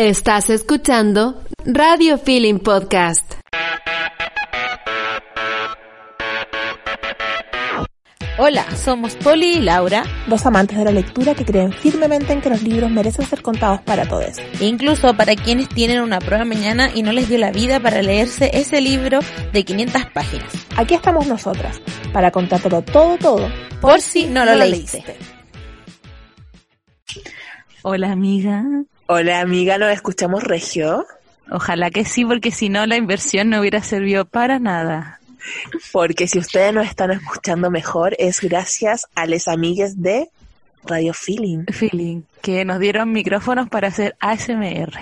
Estás escuchando Radio Feeling Podcast. Hola, somos Poli y Laura, dos amantes de la lectura que creen firmemente en que los libros merecen ser contados para todos. Incluso para quienes tienen una prueba mañana y no les dio la vida para leerse ese libro de 500 páginas. Aquí estamos nosotras, para contártelo todo, por si no lo leíste. Hola, amiga. Hola, amiga, ¿nos escuchamos regio? Ojalá que sí, porque si no la inversión no hubiera servido para nada. Porque si ustedes nos están escuchando mejor, es gracias a les amigues de Radio Feeling, que nos dieron micrófonos para hacer ASMR.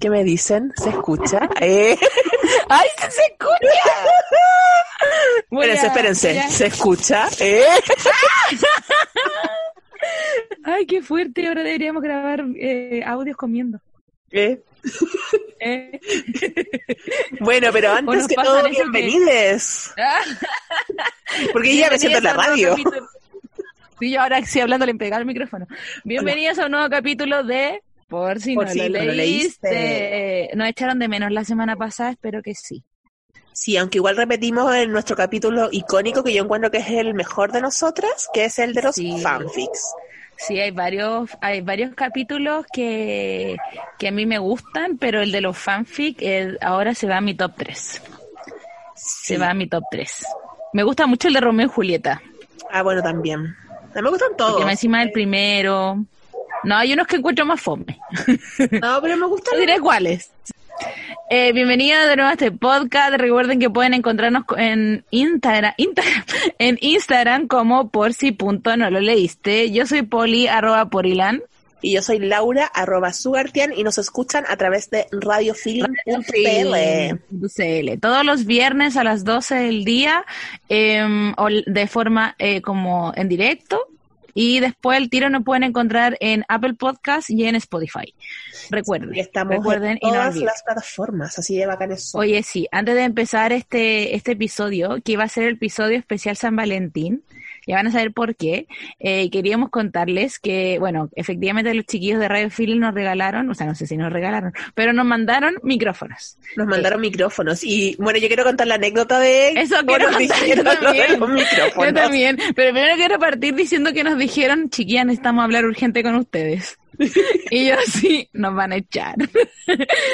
¿Qué me dicen? ¿Se escucha? ¡Ay, se escucha! Espérense. ¿Se escucha? ¡Ay, qué fuerte! Ahora deberíamos grabar audios comiendo. Bueno, pero antes que todo, bienvenidos. Porque ya me siento en la radio. Sí, ahora sí, hablándole, pegar el micrófono. Bienvenidos a un nuevo capítulo de Por si no lo leíste. Nos echaron de menos la semana pasada, espero que sí. Sí, aunque igual repetimos en nuestro capítulo icónico, que yo encuentro que es el mejor de nosotras, que es el de los fanfics. Sí, hay varios capítulos que a mí me gustan, pero el de los fanfic ahora se va a mi top 3. Sí. Se va a mi top 3. Me gusta mucho el de Romeo y Julieta. Ah, bueno, también. Me gustan todos. Porque encima del primero. No, hay unos que encuentro más fome. No, pero me gustan. Diré cuáles. Bienvenidos de nuevo a este podcast. Recuerden que pueden encontrarnos en Instagram como por si punto no lo leíste. Yo soy Poli @porilan y yo soy Laura @sugartian y nos escuchan a través de Radio Feeling.cl todos los viernes a las 12 del día de forma como en directo. Y después el tiro nos pueden encontrar en Apple Podcast y en Spotify. Recuerden. Sí, recuerden en todas las plataformas, así de bacanes. Oye, sí, antes de empezar este episodio, que iba a ser el episodio especial San Valentín, ya van a saber por qué, queríamos contarles que, bueno, efectivamente los chiquillos de Radio Feeling nos regalaron, o sea, no sé si nos regalaron, pero nos mandaron micrófonos. Nos mandaron micrófonos y, bueno, yo quiero contar la anécdota de... Eso quiero contar yo también. Yo también, pero primero quiero partir diciendo que nos dijeron, chiquillas, necesitamos hablar urgente con ustedes. Y yo sí, nos van a echar.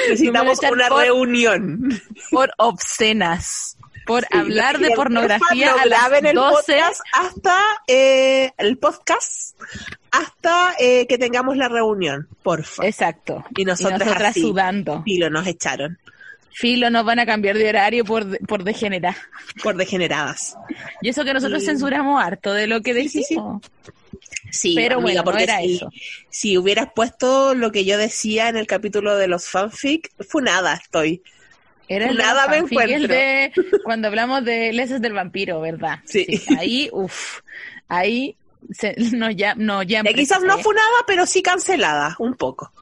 Necesitamos reunión. Por obscenas. Por hablar de pornografía a las 12. Hasta que tengamos la reunión, porfa. Exacto. Y nosotras así, sudando. Filo, nos echaron. Filo, nos van a cambiar de horario por degeneradas. Por degeneradas. Y eso que nosotros censuramos harto de lo que decimos. Sí, pero amiga, bueno, porque no era eso. Si hubieras puesto lo que yo decía en el capítulo de los fanfic, funada estoy. Era nada me encuentro. De cuando hablamos de Lestat del vampiro, ¿verdad? Sí. Ahí, ahí quizás no fue nada, pero sí cancelada, un poco.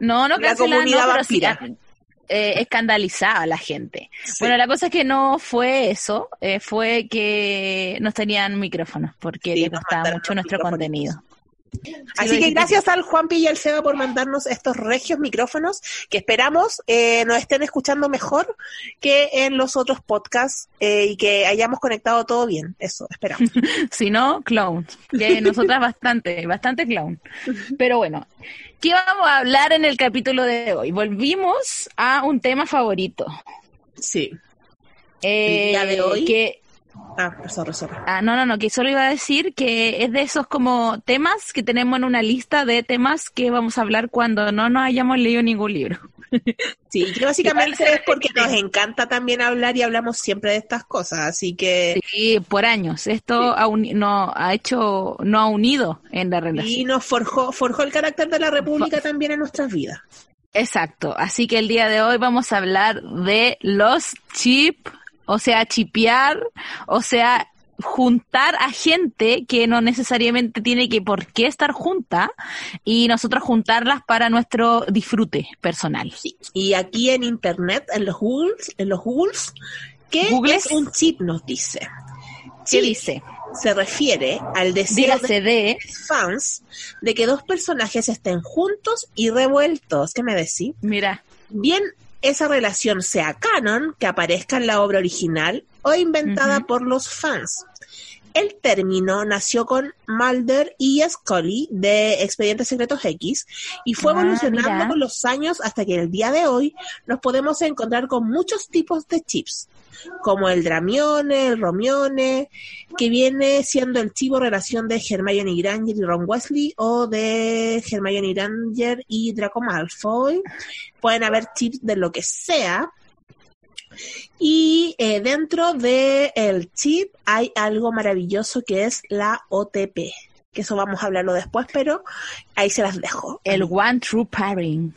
No cancelada, la comunidad vampira. Sí, escandalizada a la gente. Sí. Bueno, la cosa es que no fue eso, fue que nos tenían micrófonos, porque les gustaba mucho nuestro contenido. Así que gracias al Juanpi y al Seba por mandarnos estos regios micrófonos que esperamos nos estén escuchando mejor que en los otros podcasts y que hayamos conectado todo bien, eso esperamos. Si no, clown, que nosotras bastante clown. Pero bueno, ¿qué vamos a hablar en el capítulo de hoy? Volvimos a un tema favorito. Sí. El día de hoy que... sorry. No, que solo iba a decir que es de esos como temas que tenemos en una lista de temas que vamos a hablar cuando no nos hayamos leído ningún libro. Sí, que básicamente es porque nos encanta también hablar y hablamos siempre de estas cosas, así que... Sí, por años, esto nos ha unido en la relación. Y nos forjó el carácter de la República también en nuestras vidas. Exacto, así que el día de hoy vamos a hablar de los chips. O sea, chipear, o sea, juntar a gente que no necesariamente tiene que por qué estar junta y nosotros juntarlas para nuestro disfrute personal. Sí. Y aquí en internet, en los Googles, ¿qué es un chip? Nos dice ¿Qué dice? Se refiere al deseo de fans de que dos personajes estén juntos y revueltos. ¿Qué me decís? Mira. Bien, esa relación sea canon, que aparezca en la obra original o inventada por los fans. El término nació con Mulder y Scully de Expedientes Secretos X y fue evolucionando con los años hasta que en el día de hoy nos podemos encontrar con muchos tipos de chips, como el Dramione, el Romione, que viene siendo el chivo relación de Hermione Granger y Ron Weasley, o de Hermione Granger y Draco Malfoy. Pueden haber chips de lo que sea. Y dentro del chip hay algo maravilloso que es la OTP, que eso vamos a hablarlo después, pero ahí se las dejo. El One True Pairing.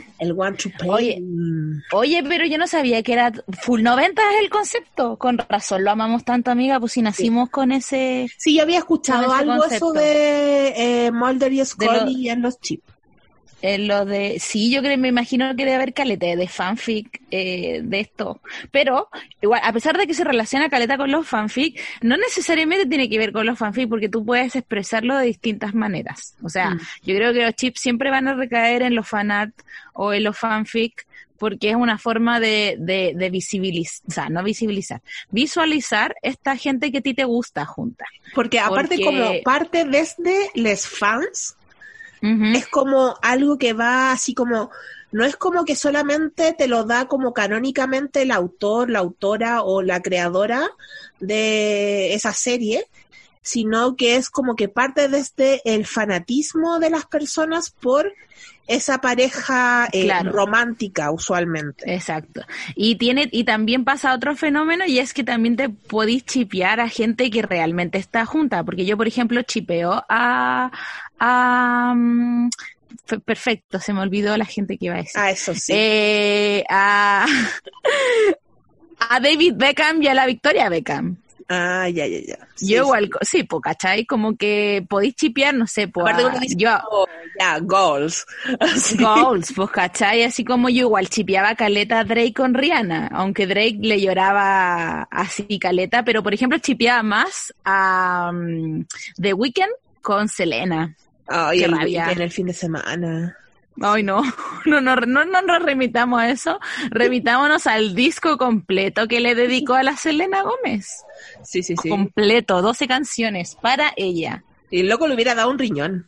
Oye, pero yo no sabía que era full 90 el concepto. Con razón lo amamos tanto, amiga, pues si nacimos con ese... Sí, yo había escuchado algo concepto. Eso de Mulder y Scully en los chips. Lo de sí, yo creo, me imagino que debe haber caleta de fanfic de esto, pero igual, a pesar de que se relaciona caleta con los fanfic, no necesariamente tiene que ver con los fanfic, porque tú puedes expresarlo de distintas maneras. O sea, yo creo que los chips siempre van a recaer en los fanart o en los fanfic, porque es una forma de visibilizar, no visibilizar, visualizar esta gente que a ti te gusta junta. Porque aparte, como parte desde les fans, es como algo que va así como, no es como que solamente te lo da como canónicamente el autor, la autora o la creadora de esa serie, sino que es como que parte desde el fanatismo de las personas por esa pareja romántica usualmente. Exacto. Y también pasa otro fenómeno, y es que también te podís chipear a gente que realmente está junta, porque yo, por ejemplo, chipeo perfecto, se me olvidó la gente que iba a decir. Ah, eso sí. A David Beckham y a la Victoria Beckham. Ah, ya. Sí, yo igual, sí, pues, ¿cachai? Como que podéis chipear, no sé, pues, goals. Sí. Goals, pues, ¿cachai? Así como yo igual chipeaba caleta a Drake con Rihanna, aunque Drake le lloraba así caleta, pero, por ejemplo, chipeaba más a The Weeknd con Selena. Ay, en el fin de semana. Ay, no nos remitamos a eso, remitámonos al disco completo que le dedicó a la Selena Gómez. Sí. Completo, 12 canciones para ella. Y el loco le hubiera dado un riñón.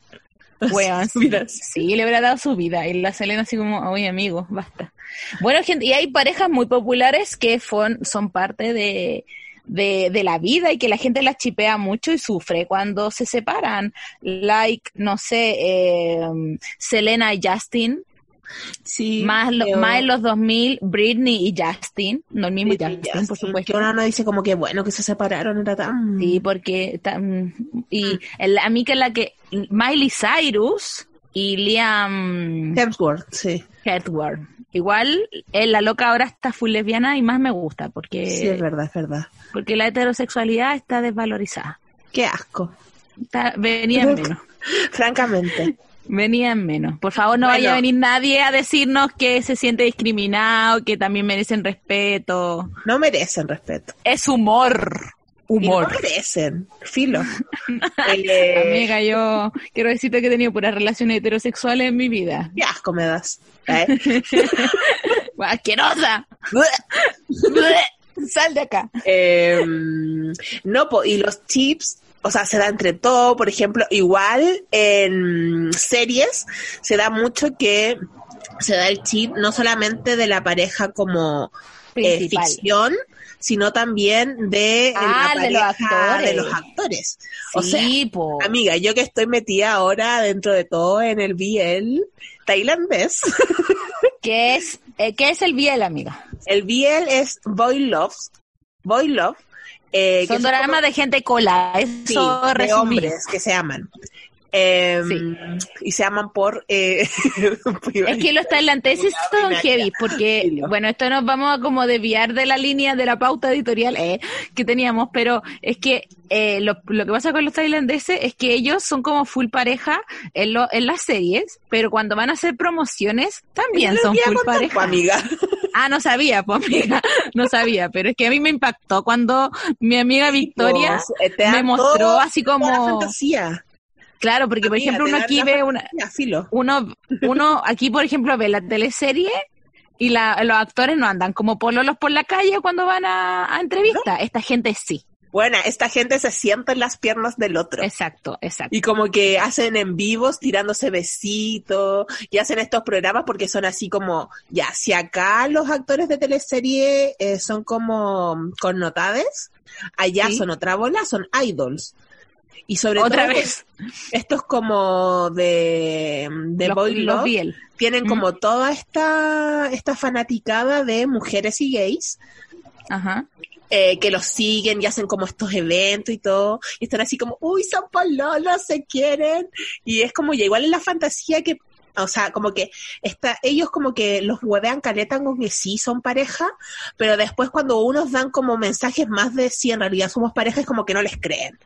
Bueno, sí, le hubiera dado su vida. Y la Selena así como, oye, amigo, basta. Bueno, gente, y hay parejas muy populares que son parte de la vida y que la gente las chipea mucho y sufre cuando se separan, like, no sé, Selena y Justin, sí, más en los 2000, Britney y Justin, no el mismo Justin, por supuesto, que uno dice como que bueno, que se separaron, era tan... Sí, porque a mí que la que Miley Cyrus y Liam Hemsworth, sí, Hemsworth. Igual, la loca ahora está full lesbiana y más me gusta, porque... Sí, es verdad. Porque la heterosexualidad está desvalorizada. ¡Qué asco! Venía en menos. Francamente. Venía en menos. Por favor, no vaya a venir nadie a decirnos que se siente discriminado, que también merecen respeto. No merecen respeto. Es humor. Y no merecen, filo. Amiga, yo quiero decirte que he tenido puras relaciones heterosexuales en mi vida. ¡Qué asco me das! ¡Asquerosa! ¡Sal de acá! Y los chips, o sea, se da entre todo. Por ejemplo, igual en series se da mucho que se da el chip no solamente de la pareja como ficción, sino también de la pareja de los actores. Sí, o sea, amiga, yo que estoy metida ahora dentro de todo en el BL tailandés. ¿Qué es el BL, amiga? El BL es Boy Love. Son dramas de gente cola, eso sí, de hombres que se aman. Sí. Y se aman por es que los tailandeses son heavy, porque bueno, esto nos vamos a como desviar de la línea de la pauta editorial que teníamos, pero es que lo que pasa con los tailandeses es que ellos son como full pareja en las series, pero cuando van a hacer promociones también son full pareja, amiga. Ah, no sabía, pues amiga, no sabía, pero es que a mí me impactó cuando mi amiga Victoria me mostró así como... La fantasía. Claro, porque amiga, por ejemplo uno aquí ve una... Uno aquí por ejemplo ve la teleserie y los actores no andan como pololos por la calle cuando van a entrevistas, ¿no? Esta gente sí. Bueno, esta gente se sienta en las piernas del otro. Exacto, exacto. Y como que hacen en vivos tirándose besitos y hacen estos programas porque son así como, ya, si acá los actores de teleserie son como connotades, allá sí. Son otra bola, son idols. Y sobre todo estos como de Boy Love tienen como toda esta fanaticada de mujeres y gays. Ajá. Que los siguen y hacen como estos eventos y todo, y están así como, uy, son pololos, se quieren, y es como, ya igual en la fantasía que, o sea, como que ellos como que los huevean caletan con que sí son pareja, pero después cuando unos dan como mensajes más de sí, en realidad somos pareja, es como que no les creen,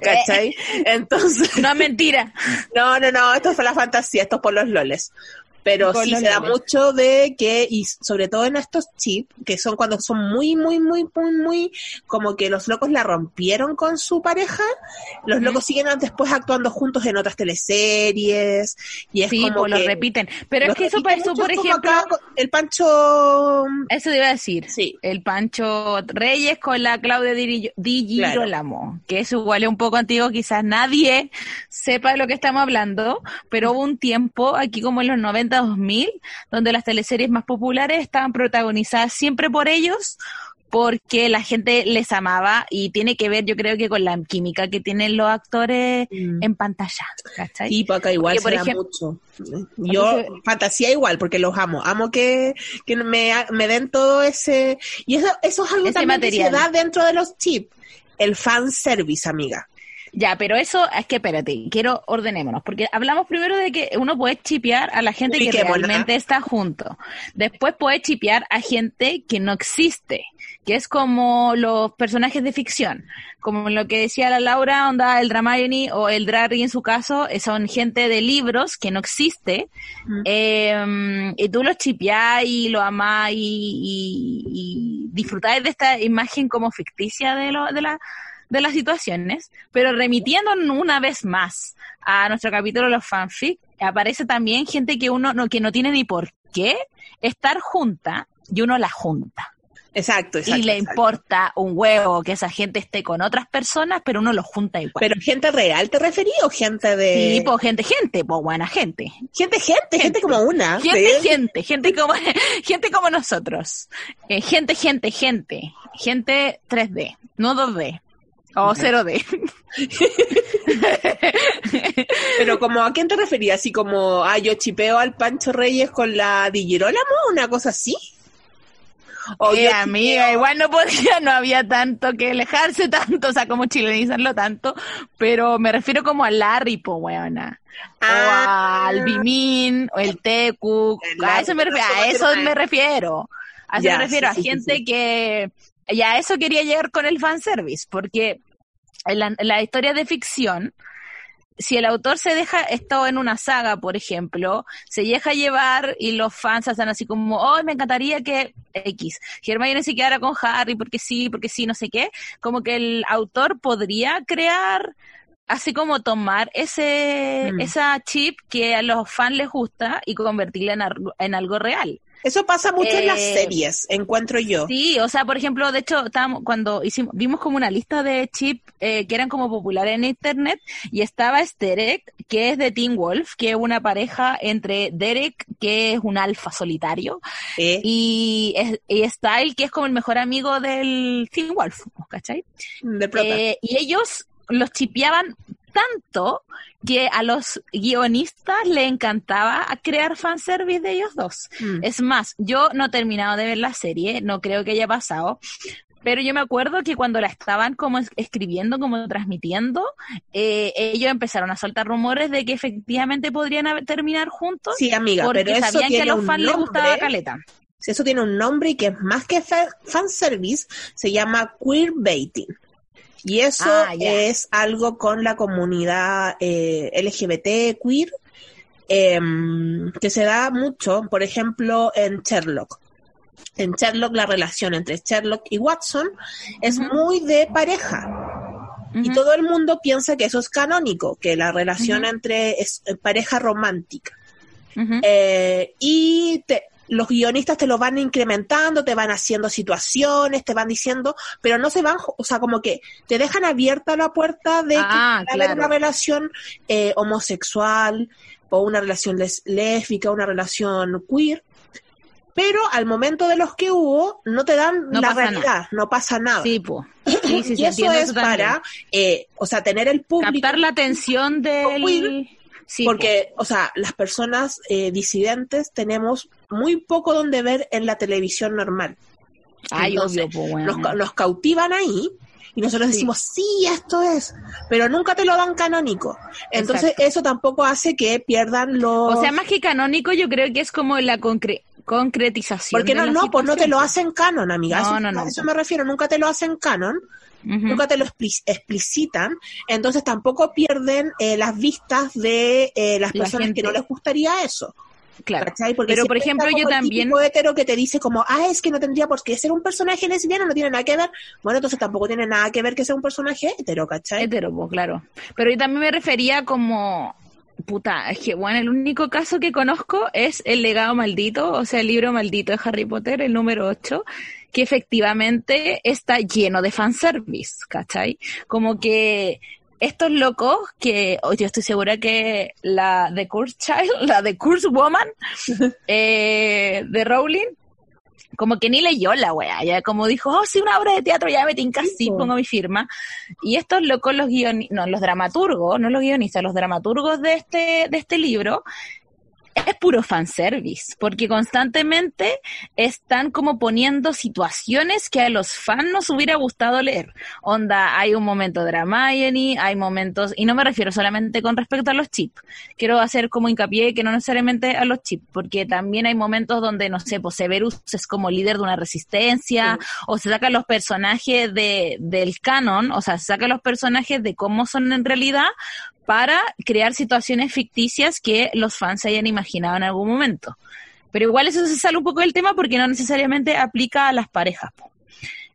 ¿cachai? Entonces... No, mentira. No, esto fue la fantasía, esto por los loles. Pero sí se da mucho de que, y sobre todo en estos chips, que son cuando son muy, muy, muy, muy, muy, como que los locos la rompieron con su pareja, los locos siguen después actuando juntos en otras teleseries, y es como que... Sí, lo repiten. Pero es que eso para eso, por ejemplo... El Pancho... Eso te iba a decir. Sí. El Pancho Reyes con la Claudia Di Girolamo, que eso igual es un poco antiguo, quizás nadie sepa de lo que estamos hablando, pero hubo un tiempo, aquí como en los 90, 2000, donde las teleseries más populares estaban protagonizadas siempre por ellos, porque la gente les amaba, y tiene que ver yo creo que con la química que tienen los actores en pantalla, ¿cachai? Sí, para acá igual porque, mucho. Yo fantasía igual, porque los amo que me den todo ese, y eso es algo ese también material. Que se da dentro de los chips, el fanservice, amiga. Ya, pero eso, es que espérate, ordenémonos, porque hablamos primero de que uno puede chipear a la gente que realmente está junto, después puede chipear a gente que no existe, que es como los personajes de ficción, como lo que decía la Laura, onda el Dramione o el Drake en su caso, son gente de libros que no existe, y tú los chipeás y lo amás y disfrutás de esta imagen como ficticia de las situaciones, pero remitiendo una vez más a nuestro capítulo de los fanfic, aparece también gente que uno que no tiene ni por qué estar junta, y uno la junta. Exacto. Y le importa un huevo que esa gente esté con otras personas, pero uno los junta igual. ¿Pero gente real te referí o gente de...? Sí, pues gente, buena gente. Gente como una. Gente como nosotros. Gente 3D, no 2D. O 0D. Pero como, ¿a quién te referías? Así como, yo chipeo al Pancho Reyes con la Di Girolamo, una cosa así. Amiga, igual no había tanto que alejarse tanto, o sea, como chilenizarlo tanto, pero me refiero como a Larry, po, weona. O al Bimin, o el Tecu, a eso me refiero. A eso me refiero, a gente que... Y a eso quería llegar con el fanservice, porque en la historia de ficción, si el autor se deja esto en una saga, por ejemplo, se deja llevar y los fans hacen así como, me encantaría que Hermione se quedara con Harry, porque sí, no sé qué, como que el autor podría crear... así como tomar esa chip que a los fans les gusta y convertirla en algo real. Eso pasa mucho en las series, encuentro yo. Sí, o sea, por ejemplo, de hecho, vimos como una lista de chips que eran como populares en internet, y estaba Derek, que es de Teen Wolf, que es una pareja entre Derek, que es un alfa solitario, y Style, que es como el mejor amigo del Teen Wolf, ¿cachai? Y ellos... los chipeaban tanto que a los guionistas le encantaba crear fanservice de ellos dos. Es más, yo no he terminado de ver la serie, no creo que haya pasado, pero yo me acuerdo que cuando la estaban como escribiendo, como transmitiendo, ellos empezaron a soltar rumores de que efectivamente podrían terminar juntos. Sí, amiga, porque pero eso sabían que a los fans les gustaba caleta. Eso tiene un nombre que es más que fanservice, se llama queerbaiting. Y eso es algo con la comunidad LGBT, queer, que se da mucho, por ejemplo, en Sherlock. en Sherlock la relación entre Sherlock y Watson es muy de pareja. Y todo el mundo piensa que eso es canónico, que la relación entre es pareja romántica. Y los guionistas te lo van incrementando, te van haciendo situaciones, te van diciendo, pero no se van, o sea, como que te dejan abierta la puerta de que pueda haber una relación homosexual o una relación lésbica, una relación queer, pero al momento de los que hubo, no te dan la realidad, no pasa nada. Sí, pues. Sí, sí, y eso es para, o sea, tener el público. Captar la atención del... Queer, sí, porque, o sea, las personas disidentes tenemos muy poco donde ver en la televisión normal. Ay, entonces, obvio, pues, bueno. nos cautivan ahí y nosotros decimos, sí, esto es, pero nunca te lo dan canónico. Entonces, eso tampoco hace que pierdan los... O sea, más que canónico, yo creo que es como la concretización. Porque pues no te lo hacen canon, amiga. A eso me refiero, nunca te lo hacen canon. Nunca te lo explicitan, entonces tampoco pierden las vistas de las personas gente... que no les gustaría eso. Claro. Pero por ejemplo, yo también. Tipo hetero que te dice como, es que no tendría por qué ser un personaje lesbiano, no tiene nada que ver. Bueno, entonces tampoco tiene nada que ver que sea un personaje hetero, ¿cachai? Hetero, pues claro. Pero yo también me refería como, puta, es que bueno, el único caso que conozco es El legado maldito, o sea, el libro maldito de Harry Potter, el número 8. Que efectivamente está lleno de fanservice, ¿cachai? Como que estos locos que, yo estoy segura que la de Cursed Child, la de Cursed Woman, de Rowling, como que ni leyó la wea, ya como dijo, sí, una obra de teatro, ya me tinca, sí, pongo mi firma. Y estos locos, los dramaturgos, no los guionistas, los dramaturgos de este libro, es puro fanservice, porque constantemente están como poniendo situaciones que a los fans nos hubiera gustado leer. Onda, hay un momento de Dramione, hay momentos, y no me refiero solamente con respecto a los chips, quiero hacer como hincapié que no necesariamente a los chips, porque también hay momentos donde, no sé, pues Severus es como líder de una resistencia, o se sacan los personajes del canon, o sea, se sacan los personajes de cómo son en realidad, para crear situaciones ficticias que los fans hayan imaginado en algún momento. Pero igual eso se sale un poco del tema porque no necesariamente aplica a las parejas.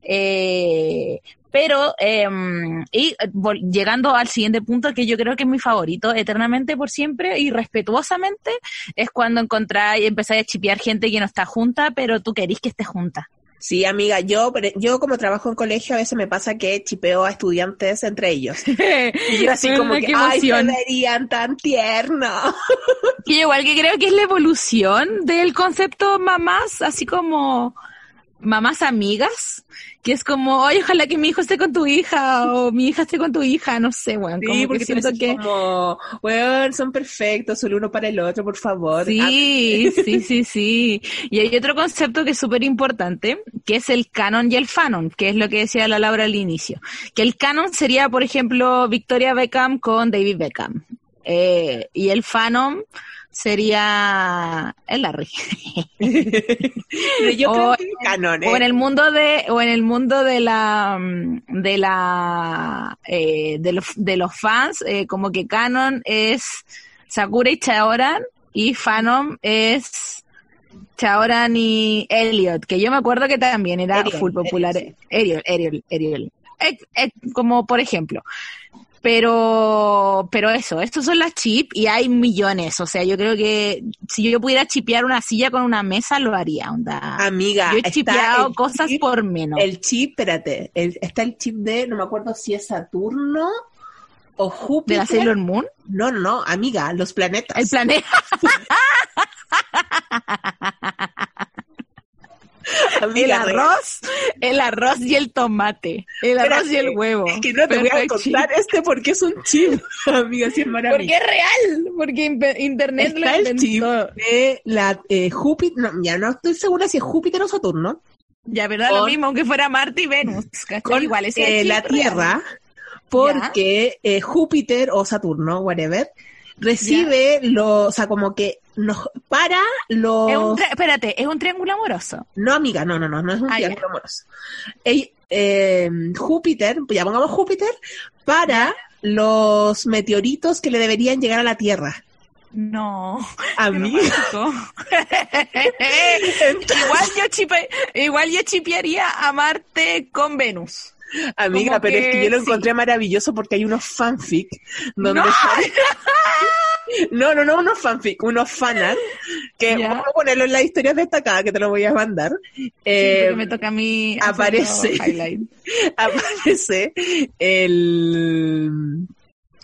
Llegando al siguiente punto, que yo creo que es mi favorito eternamente, por siempre y respetuosamente, es cuando empezáis a chipear gente que no está junta, pero tú querís que esté junta. Sí, amiga, yo como trabajo en colegio a veces me pasa que chipeo a estudiantes entre ellos. Y yo así como que, ¡ay, se verían tan tiernos! Y igual que creo que es la evolución del concepto mamás, así como mamás amigas, que es como, ¡ay, ojalá que mi hijo esté con tu hija! O mi hija esté con tu hija, no sé, weón. Bueno, sí, porque siento que... como, weón, son perfectos, solo uno para el otro, por favor. Sí, sí. Y hay otro concepto que es súper importante, que es el canon y el fanon, que es lo que decía la Laura al inicio. Que el canon sería, por ejemplo, Victoria Beckham con David Beckham. Y el fanon sería el Larry. Pero yo creo que es canon, ¿eh? o en el mundo de los fans, como que canon es Sakura y Chaoran y fanon es Chaoran y Elliot, que yo me acuerdo que también era Ariel, full popular. Ariel. Como por ejemplo. Pero eso, estos son las chips y hay millones, o sea, yo creo que si yo pudiera chipear una silla con una mesa, lo haría, onda. Amiga, yo he chipeado cosas chip, por menos. El chip, espérate, está el chip de, no me acuerdo si es Saturno o Júpiter. ¿De la Sailor Moon? No, amiga, los planetas. El planeta. Amiga, el arroz y el tomate, el arroz y el huevo. Es que no te voy a contar porque es un chip, amiga, sí es maravilloso. Porque es real, porque internet está lo inventó. El chip de la Júpiter, no, ya no estoy segura si es Júpiter o Saturno. Ya, verdad, lo mismo, aunque fuera Marte y Venus, con igual es la Tierra, porque Júpiter o Saturno, whatever, recibe los, o sea, como que nos para los... ¿Es un triángulo amoroso? No, amiga, no es un triángulo amoroso. Júpiter, ya pongamos Júpiter, para los meteoritos que le deberían llegar a la Tierra. No. Amigo. Igual yo chipearía a Marte con Venus. Amiga, como pero que, es que yo lo encontré maravilloso porque hay unos fanfic donde unos fanfic, unos fanart que vamos a ponerlo en las historias destacadas que te lo voy a mandar. Que me toca a mí. Aparece el...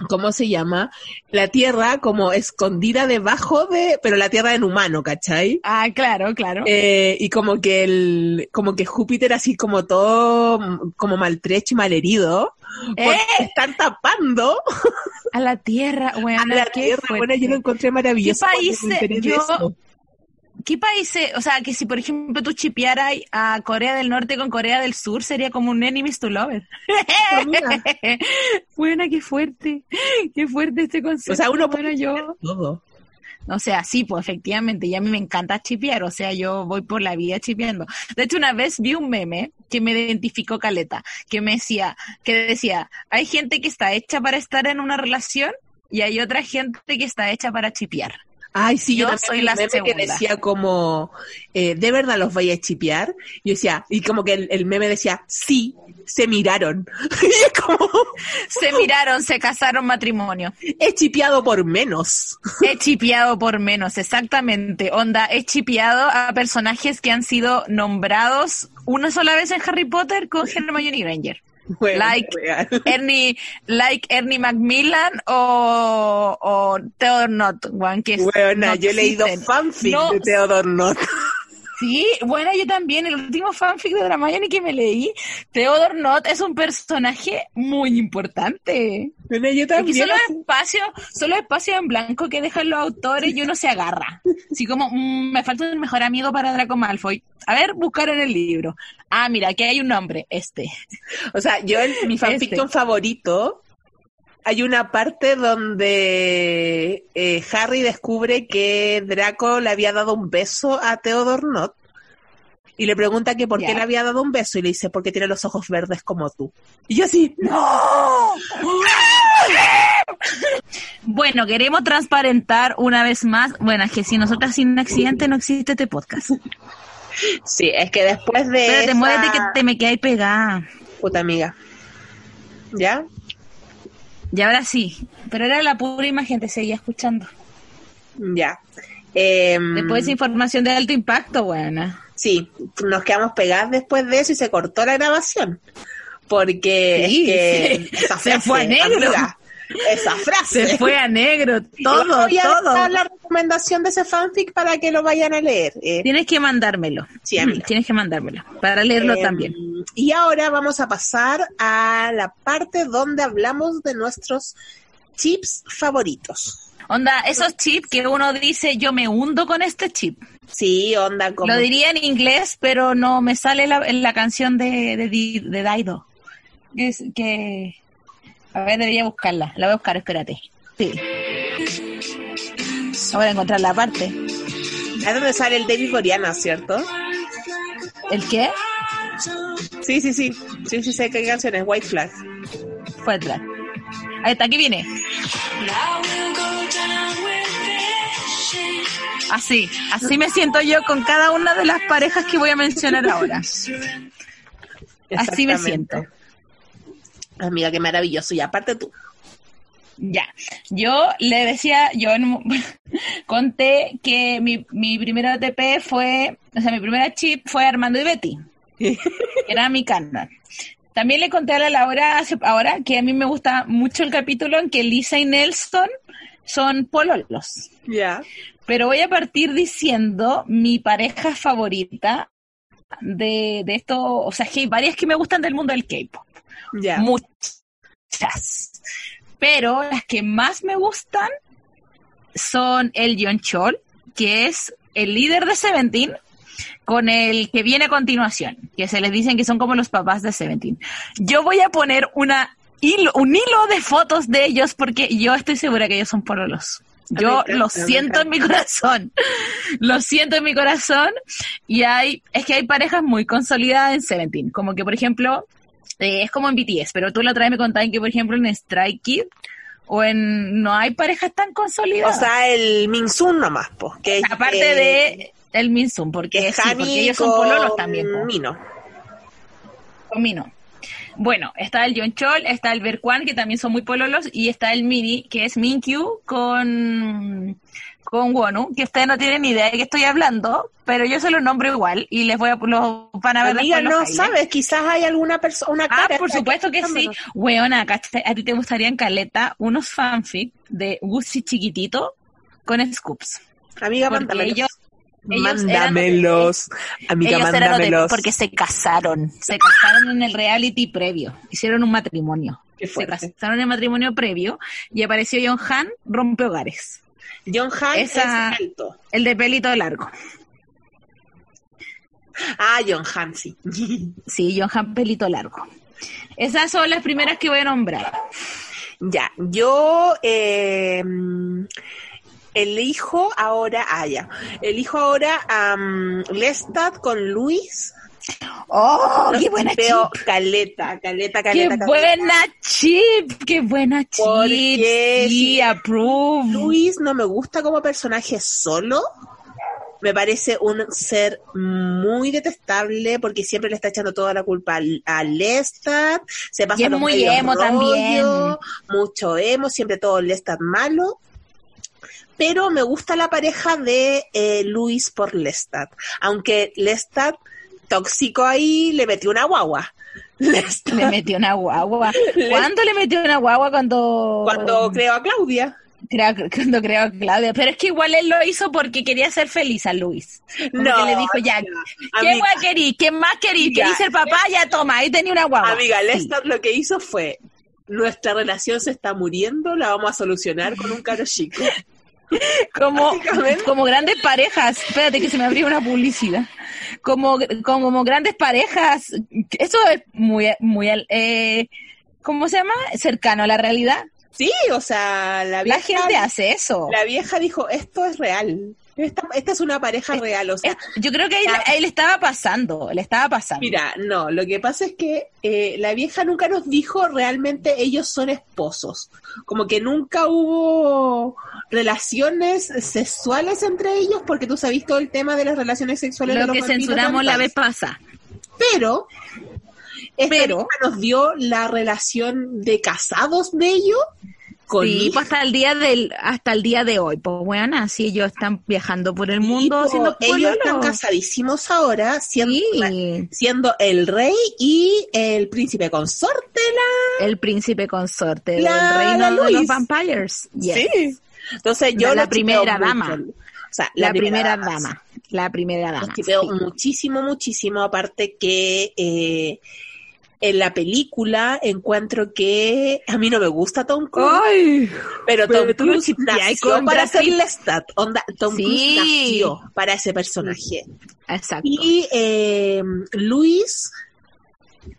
¿Cómo se llama? La Tierra como escondida debajo de... Pero la Tierra en humano, ¿cachai? Ah, claro, claro. Y como que Júpiter así como todo... Como maltrecho y malherido. Porque están tapando... A la Tierra, bueno. A la Tierra, bueno, yo lo encontré maravilloso. ¿Qué países? O sea, que si por ejemplo tú chipearas a Corea del Norte con Corea del Sur, sería como un enemies to lovers. Buena, qué fuerte este concepto. O sea, uno puede yo todo. O sea, sí, pues efectivamente, y a mí me encanta chipear, o sea, yo voy por la vida chipeando. De hecho, una vez vi un meme que me identificó caleta, que decía, hay gente que está hecha para estar en una relación y hay otra gente que está hecha para chipear. Ay, sí, yo soy la segunda. Que decía como, ¿de verdad los vais a chipear? Yo decía, y como que el meme decía, sí, se miraron. Y como... Se miraron, se casaron, matrimonio. He chipeado por menos. He chipeado por menos, exactamente. Onda, he chipeado a personajes que han sido nombrados una sola vez en Harry Potter con Hermione Granger. Bueno, Ernie Macmillan o Theodore Knott, Juan, que es, bueno, no yo he leído fanfic de Theodore Knott. Sí, bueno, yo también, el último fanfic de Dramione que me leí, Theodore Knott es un personaje muy importante. Bueno, yo también. Porque solo espacio en blanco que dejan los autores y uno se agarra. Así como, me falta un mejor amigo para Draco Malfoy. A ver, buscar en el libro. Ah, mira, aquí hay un nombre, este. O sea, yo mi fanfiction favorito... Hay una parte donde Harry descubre que Draco le había dado un beso a Theodore Knott y le pregunta que por qué le había dado un beso y le dice, porque tiene los ojos verdes como tú. Y yo así, ¡no! Bueno, queremos transparentar una vez más, bueno, es que si nosotras sin accidente no existe este podcast. Sí, es que después de Pero te muévete que te me quedas pegada. Puta amiga. ¿Ya? Y ahora sí, pero era la pura imagen, te seguía escuchando. Ya. Después de esa información de alto impacto, bueno. Sí, nos quedamos pegadas después de eso y se cortó la grabación. Porque esa frase, se fue a negro. Amiga, esa frase. Se fue a negro, todo, voy a todo. La recomendación de ese fanfic para que lo vayan a leer. Tienes que mandármelo. Sí, amiga. Tienes que mandármelo para leerlo también. Y ahora vamos a pasar a la parte donde hablamos de nuestros chips favoritos. Onda, esos chips que uno dice, yo me hundo con este chip. Sí, onda como... Lo diría en inglés, pero no me sale la canción de Daido. Es que... A ver, debería buscarla. La voy a buscar, espérate. Sí. Voy a encontrar la parte. Es donde sale el David Goriana, ¿cierto? ¿El qué? Sí, sé qué canción es. White Flag. Ahí está, aquí viene. Así me siento yo con cada una de las parejas que voy a mencionar ahora. Así me siento. Amiga, qué maravilloso. Y aparte tú. Ya, conté que mi primera OTP fue, o sea, mi primera chip fue Armando y Betty. Era mi canal. También le conté a la Laura ahora que a mí me gusta mucho el capítulo en que Lisa y Nelson son pololos. Yeah. Pero voy a partir diciendo mi pareja favorita de esto, o sea, que hay varias que me gustan del mundo del K-pop. Yeah. Muchas. Pero las que más me gustan son el Yeonchol, que es el líder de Seventeen, con el que viene a continuación, que se les dicen que son como los papás de Seventeen. Yo voy a poner un hilo de fotos de ellos porque yo estoy segura que ellos son pololos. Yo lo siento en mi corazón. Y es que hay parejas muy consolidadas en Seventeen. Como que, por ejemplo, es como en BTS, pero tú la otra vez me contabas que, por ejemplo, en Stray Kids o en no hay parejas tan consolidadas. O sea, el Minsun nomás, po. Que aparte de el Minsun, porque, sí, porque ellos son pololos también. Po. Mino. Con Mino. Bueno, está el Yeonchol, está el Berkwan, que también son muy pololos, y está el Mini, que es Minkyu con Wonu, que ustedes no tienen ni idea de qué estoy hablando, pero yo se los nombro igual y les voy a van a ver. Amiga, no sabes, quizás hay alguna persona. Ah, por supuesto que sí. Weona, ¿a ti te gustaría en caleta unos fanfic de Wuxi chiquitito con Scoops? Amiga, mándamelos. Mándamelos. Amiga, mándamelos. Porque se casaron en el reality previo, hicieron un matrimonio. Se casaron en el matrimonio previo y apareció Jeonghan, rompe hogares. Jeonghan es alto. El de pelito largo. Ah, Jeonghan, sí. Sí, Jeonghan, pelito largo. Esas son las primeras que voy a nombrar. Ya, yo elijo ahora a Lestat con Luis. ¡Oh, qué buena chip! Caleta. ¡Qué buena chip! Porque sí, approve. Luis no me gusta como personaje solo. Me parece un ser muy detestable porque siempre le está echando toda la culpa a Lestat. Se pasa los muy emo rollo, también. Mucho emo, siempre todo Lestat malo. Pero me gusta la pareja de Luis por Lestat. Aunque Lestat tóxico ahí, le metió una guagua. ¿Cuándo le metió una guagua? Cuando creó a Claudia. Cuando creó a Claudia. Pero es que igual él lo hizo porque quería ser feliz a Luis. Como no. Que le dijo, ya, ¿qué guay querís? ¿Qué más querís? ¿Querís ser papá? Ya, toma, ahí tenía una guagua. Amiga, Lestat lo que hizo fue, nuestra relación se está muriendo, la vamos a solucionar con un caro chico. Como grandes parejas, espérate que se me abrió una publicidad. Como grandes parejas, eso es muy ¿cómo se llama? Cercano a la realidad. Sí, o sea, la gente hace eso. La vieja dijo, esto es real. Esta es una pareja real, o sea. Yo creo que ahí le estaba pasando. Mira, no, lo que pasa es que la vieja nunca nos dijo realmente ellos son esposos. Como que nunca hubo relaciones sexuales entre ellos, porque tú sabes todo el tema de las relaciones sexuales. Lo de los que censuramos la vez pasada. Pero vieja nos dio la relación de casados de ellos. Sí, pues hasta el día de hoy, pues bueno, así ellos están viajando por el mundo. Ellos están casadísimos ahora, siendo el rey y el príncipe consorte. El príncipe consorte del reino de los vampires. Yes. Sí. Entonces yo la primera dama. O sea, la primera dama. La primera dama. Los veo muchísimo, aparte que en la película encuentro que a mí no me gusta Tom Cruise. ¡Ay! Pero Tom Cruise nació para hacer Lestat. Onda, Tom Cruise nació para ese personaje. Exacto. Y Luis,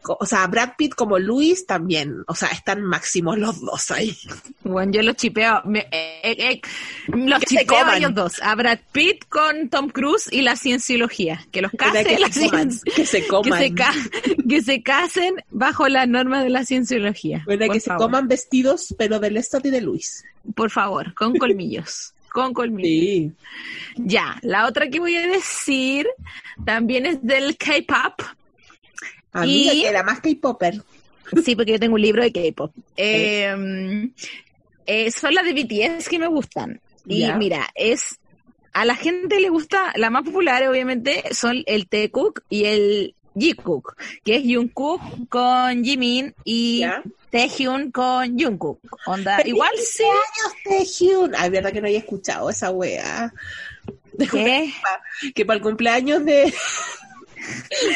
o sea, Brad Pitt como Luis también. O sea, están máximos los dos ahí. Bueno, yo los chipeo. Los chipeo a ellos dos. A Brad Pitt con Tom Cruise y la cienciología. Que los casen. Que se coman. Que se casen bajo las normas de la cienciología. Bueno, que favor. Se coman vestidos, pero del Lestat y de Luis. Por favor, con colmillos. Sí. Ya, la otra que voy a decir también es del K-pop. Amiga, que era más K-Popper. Sí, porque yo tengo un libro de K-Pop. Son las de BTS que me gustan. Y mira, a la gente le gusta, la más popular obviamente son el Taehyung y el Jungkook, que es Jungkook con Jimin y Taehyung con Jungkook. Onda, igual sí. ¡Cumpleaños, Taehyung! Ay, verdad que no había escuchado esa wea. Que para el cumpleaños de...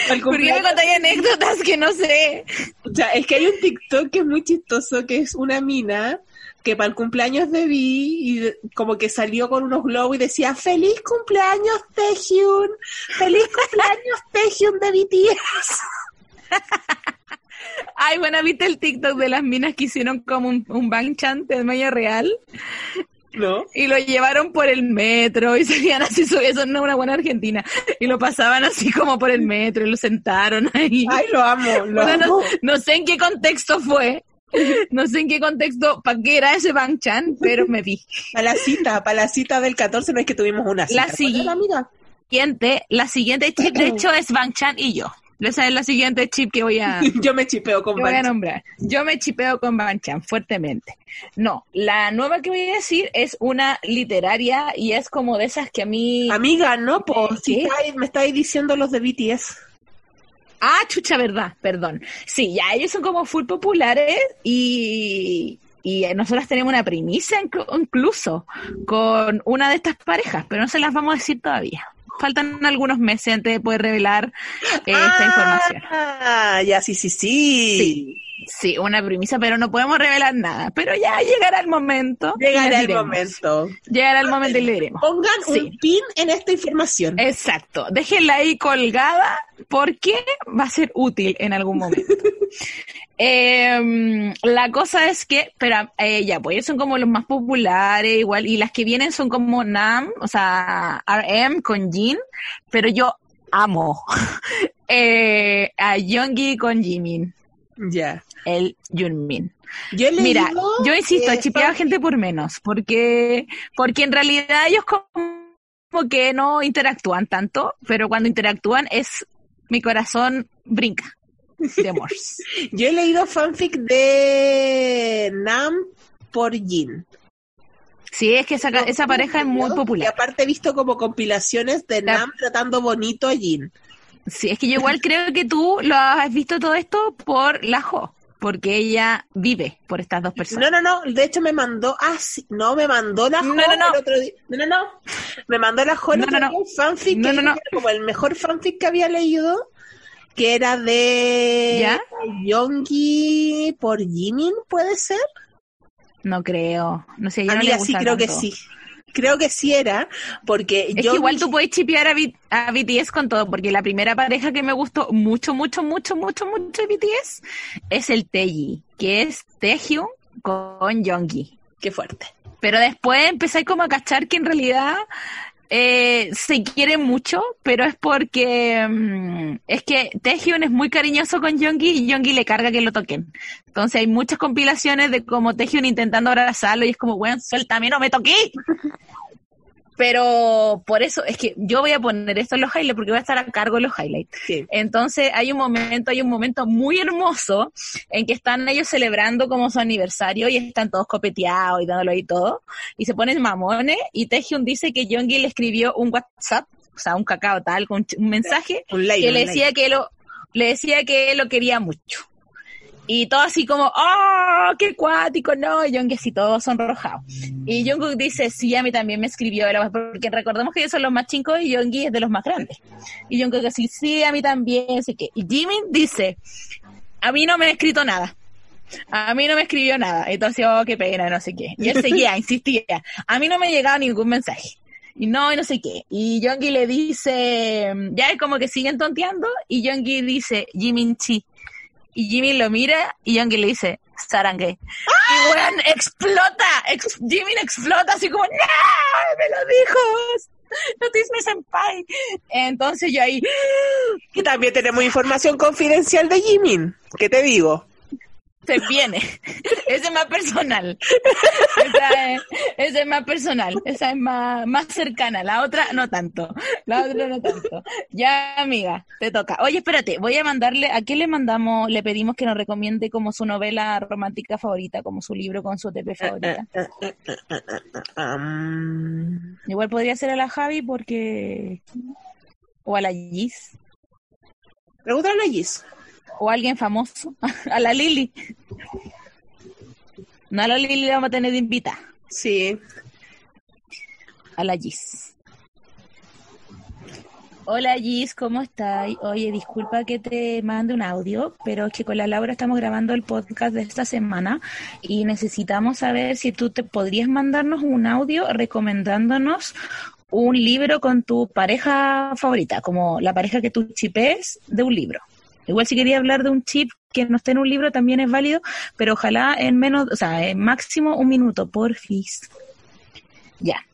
¿Por qué me contáis anécdotas que no sé? O sea, es que hay un TikTok que es muy chistoso, que es una mina que para el cumpleaños de Vi y como que salió con unos globos y decía ¡Feliz cumpleaños, Taehyung! ¡Feliz cumpleaños, Taehyung de BTS! Ay, bueno, ¿viste el TikTok de las minas que hicieron como un Bang Chan de medio real? ¿No? Y lo llevaron por el metro y salían así, eso no es una buena Argentina, y lo pasaban así como por el metro y lo sentaron ahí. Ay, lo amo. No sé en qué contexto fue, No sé en qué contexto, para qué era ese Bang Chan, pero me vi. Para la cita del 14 no es que tuvimos una cita. La siguiente chip, de hecho, es Bang Chan y yo. Esa es la siguiente chip que voy a... Yo me chipeo con Bang Chan, fuertemente. No, la nueva que voy a decir es una literaria y es como de esas que a mí... Amiga, no, pues, me estáis diciendo los de BTS. Ah, chucha, verdad, perdón. Sí, ya ellos son como full populares y nosotras tenemos una primicia incluso con una de estas parejas, pero no se las vamos a decir todavía. Faltan algunos meses antes de poder revelar esta información. Ah, ya, sí. Sí, una premisa, pero no podemos revelar nada. Pero ya llegará el momento. Llegará el momento y le diremos. Pongan un pin en esta información. Exacto. Déjenla ahí colgada porque va a ser útil en algún momento. La cosa es que, pero ya, pues ellos son como los más populares igual. Y las que vienen son como NAM, o sea, RM con Jin. Pero yo amo a Yoongi con Jimin. Ya. El Jungmin. Mira, yo insisto, chipeaba gente por menos, porque en realidad ellos como que no interactúan tanto, pero cuando interactúan es mi corazón brinca de amor. Yo he leído fanfic de Nam por Jin. Sí, es que esa pareja es muy popular. Y aparte he visto como compilaciones de Nam tratando bonito a Jin. Sí, es que yo igual creo que tú lo has visto todo esto por la Jo, porque ella vive por estas dos personas. No, de hecho me mandó, me mandó la Jo el otro día. Me mandó la Jo el otro día un fanfic que era como el mejor fanfic que había leído, que era de Yoongi por Jimin, ¿puede ser? No creo, no sé, yo no le gusta tanto. Creo que sí. Creo que sí era, porque es yo... que igual tú podés chipear a BTS con todo, porque la primera pareja que me gustó mucho de BTS es el Taehyung, que es Taehyung con Yoongi. Qué fuerte. Pero después empecé como a cachar que en realidad se quieren mucho, pero es porque es que Taehyung es muy cariñoso con Yoongi y Yoongi le carga que lo toquen. Entonces hay muchas compilaciones de como Taehyung intentando abrazarlo y es como, weón, suéltame, no me toqué. Pero por eso es que yo voy a poner esto en los highlights porque voy a estar a cargo de los highlights. Sí. Entonces hay un momento muy hermoso en que están ellos celebrando como su aniversario y están todos copeteados y dándolo y todo. Y se ponen mamones y Taehyung dice que Yoongi le escribió un WhatsApp, o sea, un cacao tal, con un mensaje que le decía que lo quería mucho. Y todo así como, ¡oh, qué cuático! No, y Jungkook así todo sonrojado. Y Jungkook dice, sí, a mí también me escribió, porque recordemos que ellos son los más chicos y Jungkook es de los más grandes. Y Jungkook así, sí, a mí también, así que... Y Jimin dice, a mí no me ha escrito nada. A mí no me escribió nada. Entonces, oh, qué pena, no sé qué. Y él seguía, insistía. A mí no me llegaba ningún mensaje. Y no sé qué. Y Jungkook le dice, ya es como que siguen tonteando, y Jungkook dice, Jimin chi. Y Jimin lo mira y Yoongi le dice, Sarangue. ¡Ah! Y weón, Jimin explota así como, ¡no! ¡Me lo dijo! ¡No te isme senpai! Entonces yo ahí... Y también tenemos información confidencial de Jimin. ¿Qué te digo? Se viene. Ese es más personal. Esa es más cercana. La otra no tanto. Ya, amiga, te toca. Oye, espérate, voy a mandarle, ¿a quién le pedimos que nos recomiende como su novela romántica favorita, como su libro con su OTP favorita? Igual podría ser a la Javi porque... O a la Gis. ¿Te gusta la Gis? O alguien famoso, a la Lili. No, a la Lili la vamos a tener de invitada. Sí. A la Gis. Hola Gis, ¿cómo estás? Oye, disculpa que te mande un audio, pero es que con la Laura estamos grabando el podcast de esta semana y necesitamos saber si tú te podrías mandarnos un audio recomendándonos un libro con tu pareja favorita, como la pareja que tú chipees de un libro. Igual si quería hablar de un chip que no esté en un libro también es válido, pero ojalá en menos, o sea, en máximo un minuto, porfis. Ya.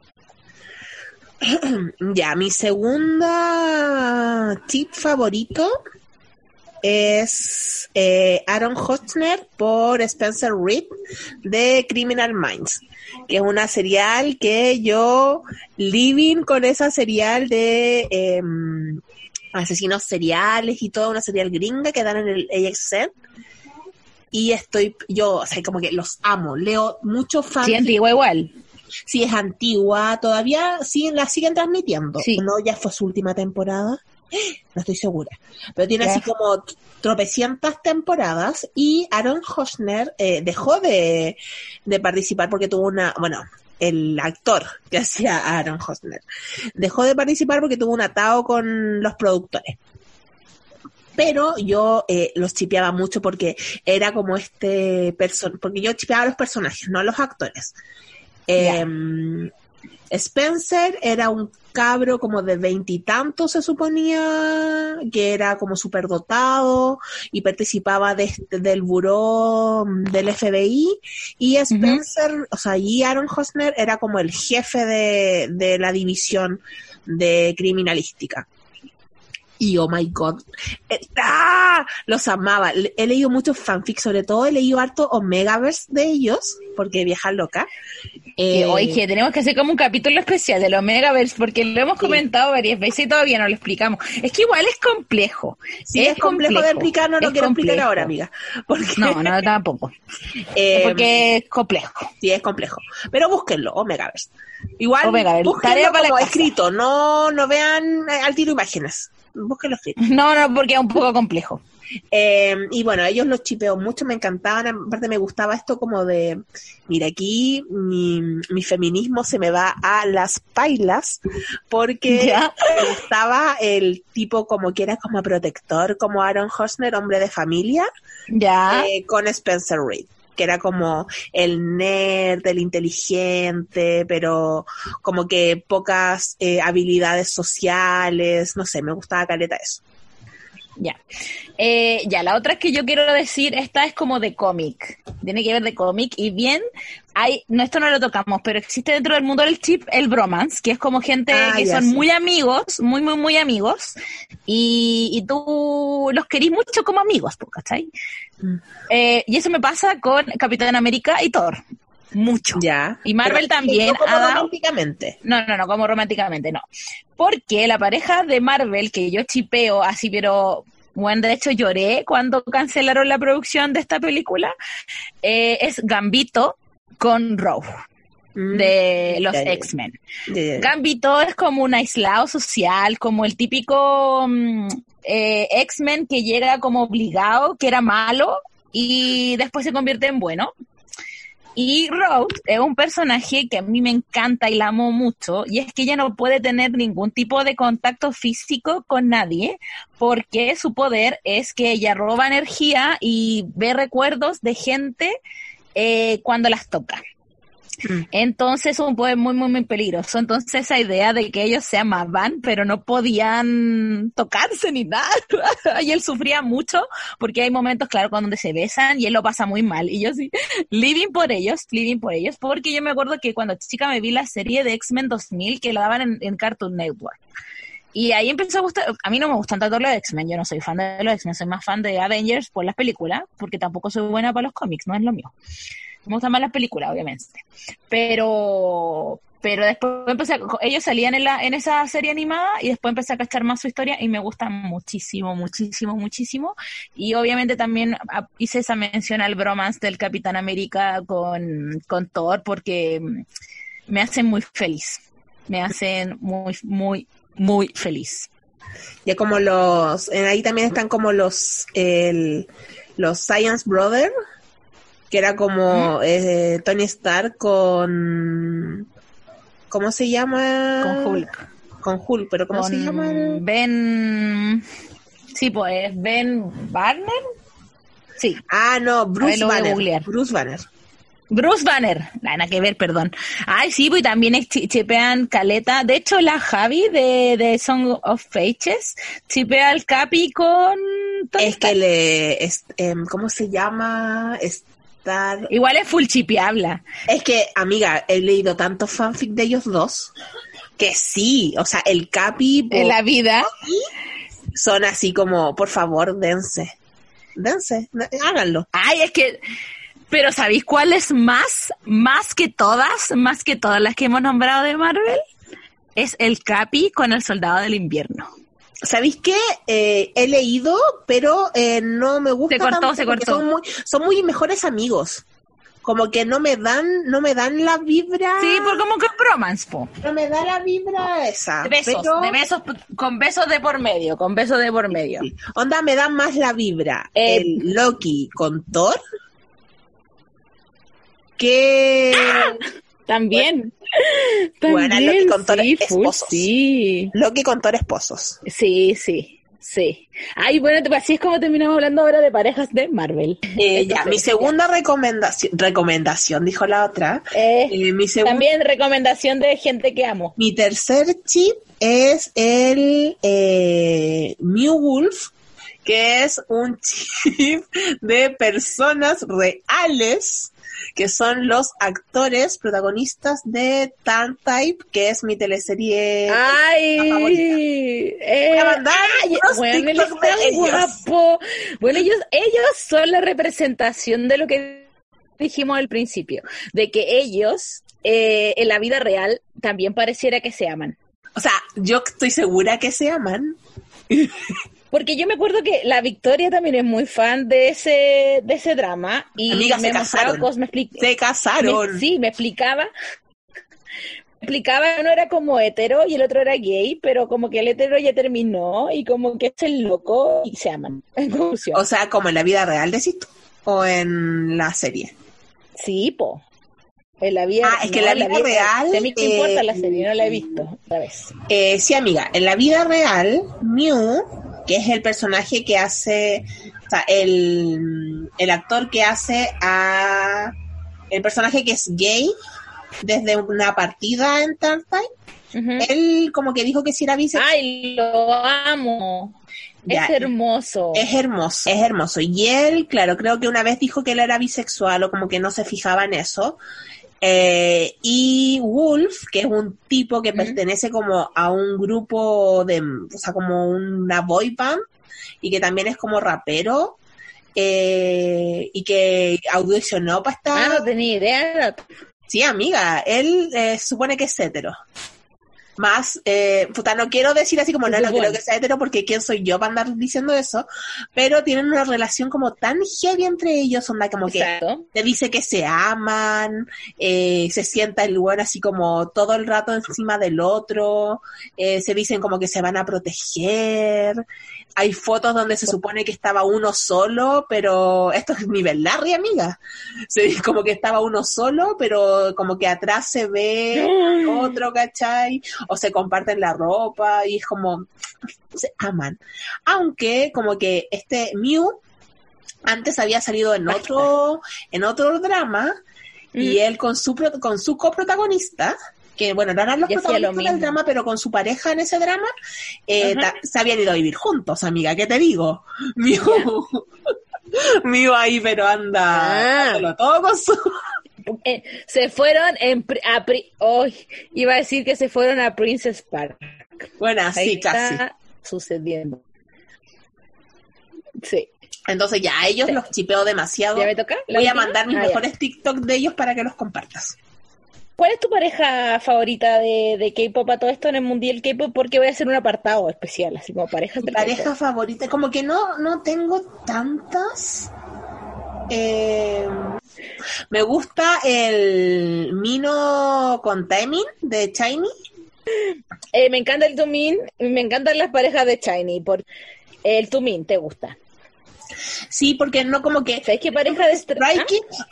Ya, mi segunda chip favorito es Aaron Hotchner por Spencer Reid de Criminal Minds, que es una serial que yo living con esa serial de asesinos seriales y toda una serial gringa que dan en el AXN. Y estoy, yo, o sea, como que los amo, leo mucho fan. Sí, antigua igual. Sí, es antigua, todavía sí, la siguen transmitiendo. Sí. ¿No? Ya fue su última temporada. No estoy segura. Pero tiene así como tropecientas temporadas. Y Aaron Hotchner dejó de participar porque tuvo una... Bueno, el actor que hacía Aaron Hotchner dejó de participar porque tuvo un atado con los productores. Pero yo los chipeaba mucho porque era como este... Porque yo chipeaba a los personajes, no a los actores. Spencer era un cabro como de 20 y tantos, se suponía, que era como superdotado y participaba del buró del FBI. Y Spencer, o sea, y Aaron Hotchner era como el jefe de la división de criminalística. Y oh my god, los amaba. He leído muchos fanfics, sobre todo he leído harto Omegaverse de ellos, porque vieja loca. Oye, tenemos que hacer como un capítulo especial del Omegaverse, porque lo hemos comentado varias veces y todavía no lo explicamos. Es que igual es complejo. Sí, es complejo de explicar, no lo quiero explicar ahora, amiga. Porque... No, tampoco. Porque es complejo. Sí, es complejo. Pero búsquenlo, Omegaverse. Igual, búsquenlo como escrito, no vean al tiro imágenes. Búsquenlo escrito. No, porque es un poco complejo. Y bueno, ellos los chipeo mucho, me encantaban, aparte me gustaba esto como de, mira, aquí mi feminismo se me va a las pailas, porque me gustaba el tipo como que era como protector, como Aaron Hotchner, hombre de familia, con Spencer Reid, que era como el nerd, el inteligente, pero como que pocas habilidades sociales, no sé, me gustaba caleta eso. La otra que yo quiero decir, esta es como de cómic, tiene que ver de cómic, y bien, esto no lo tocamos, pero existe dentro del mundo del chip el bromance, que es como gente que son muy amigos, muy, muy, muy amigos, y tú los querís mucho como amigos, ¿cachai? Y eso me pasa con Capitán América y Thor. Mucho. Y Marvel también. Como románticamente. No, como románticamente, no. Porque la pareja de Marvel, que yo chipeo así, pero bueno, de hecho lloré cuando cancelaron la producción de esta película, es Gambito con Rogue de los X-Men. Gambito es como un aislado social, como el típico X-Men que llega como obligado, que era malo, y después se convierte en bueno. Y Rose es un personaje que a mí me encanta y la amo mucho, y es que ella no puede tener ningún tipo de contacto físico con nadie, porque su poder es que ella roba energía y ve recuerdos de gente cuando las toca. Entonces es un poder muy, muy, muy peligroso. Entonces esa idea de que ellos se amaban pero no podían tocarse ni nada, y él sufría mucho porque hay momentos, claro, donde se besan y él lo pasa muy mal, y yo sí, living por ellos, porque yo me acuerdo que cuando chica me vi la serie de X-Men 2000 que la daban en Cartoon Network, y ahí empezó a gustar. A mí no me gustan tanto los X-Men, yo no soy fan de los X-Men, soy más fan de Avengers por las películas, porque tampoco soy buena para los cómics, no es lo mío. Me gustan más las películas, obviamente. Pero después empecé ellos salían en esa serie animada, y después empecé a cachar más su historia y me gustan muchísimo, muchísimo, muchísimo. Y obviamente también hice esa mención al bromance del Capitán América con Thor, porque me hacen muy feliz. Me hacen muy, muy, muy feliz. Ya como ahí también están como los Science Brothers, que era como Tony Stark con... ¿Cómo se llama? Con Hulk, pero ¿cómo se llama? Ben... Sí, pues, ¿Ben Banner? Sí. Ah, no, Bruce Banner. Nada que ver, perdón. Ay, sí, pues también chipean caleta. De hecho, la Javi de Song of Ages chipea al Capi con... Tony Stark. Que ¿cómo se llama? Igual es full chipiabla. Es que, amiga, he leído tantos fanfic de ellos dos que sí, o sea, el Capi... En la vida. son así como, por favor, dense, háganlo. Ay, es que... Pero ¿sabéis cuáles más que todas las que hemos nombrado de Marvel? Es el Capi con el Soldado del Invierno. ¿Sabéis qué? He leído, pero no me gusta. Se cortó. Son muy mejores amigos. Como que no me dan la vibra. Sí, por como que bromance, po. No me da la vibra esa. De besos de por medio. Sí. Onda, me da más la vibra el Loki con Thor. Que también. Bueno, Loki con Thor esposos. Sí. Loki con Thor esposos. Sí. Ay, bueno, así es como terminamos hablando ahora de parejas de Marvel. Entonces, ya, mi segunda recomendación, dijo la otra. También recomendación de gente que amo. Mi tercer chip es el New Wolf, que es un chip de personas reales, que son los actores protagonistas de Tan Type, que es mi teleserie favorita. Voy a mandar guapo. Bueno, ellos son la representación de lo que dijimos al principio, de que ellos en la vida real también pareciera que se aman. O sea, yo estoy segura que se aman. Porque yo me acuerdo que la Victoria también es muy fan de ese drama. Y amiga, se casaron. Me explicaba, uno era como hetero y el otro era gay, pero como que el hetero ya terminó y como que es el loco y se aman. O sea, como en la vida real, ¿decís tú? ¿O en la serie? Sí, po. En la vida real... A mí que importa la serie, no la he visto otra vez. Sí, amiga, en la vida real, Mew... que es el personaje que hace, o sea, el actor que hace a el personaje que es gay desde una partida en Third Time, él como que dijo que sí era bisexual. ¡Ay, lo amo! Ya, es hermoso. Y él, claro, creo que una vez dijo que él era bisexual o como que no se fijaba en eso. Y Wolf, que es un tipo que pertenece como a un grupo de, o sea, como una boy band, y que también es como rapero, y que audicionó para estar... Ah, no tenía idea. Sí, amiga, él supone que es hetero. Más, puta, no quiero decir así como no creo que sea hetero porque quién soy yo para andar diciendo eso, pero tienen una relación como tan heavy entre ellos, onda como Exacto. que te dice que se aman, se sienta el weón así como todo el rato encima del otro, se dicen como que se van a proteger, hay fotos donde se supone que estaba uno solo, pero esto es nivel Larry, amiga, sí, como que estaba uno solo, pero como que atrás se ve otro, ¿cachai? O se comparten la ropa y es como se aman, aunque como que este Mew antes había salido en otro drama y él con su coprotagonista, que bueno, no eran los protagonistas del drama, pero con su pareja en ese drama se habían ido a vivir juntos, amiga, ¿qué te digo? Mew ahí, pero anda todo con su... se fueron iba a decir que se fueron a Princess Park. Bueno, sí, casi sucediendo. Sí. Entonces ya a ellos los chipeo demasiado. ¿Ya me toca? Voy a mandar mis mejores TikTok de ellos para que los compartas. ¿Cuál es tu pareja favorita de K-pop a todo esto en el mundial K-pop? Porque voy a hacer un apartado especial, así como parejas. Pareja favorita, como que no tengo tantas. Me gusta el Mino con Taemin de Shiny. Me encanta el Tumin, me encantan las parejas de Shiny. El Tumin, ¿te gusta? Sí, porque no como que... ¿Sabes qué pareja de Stray Kids?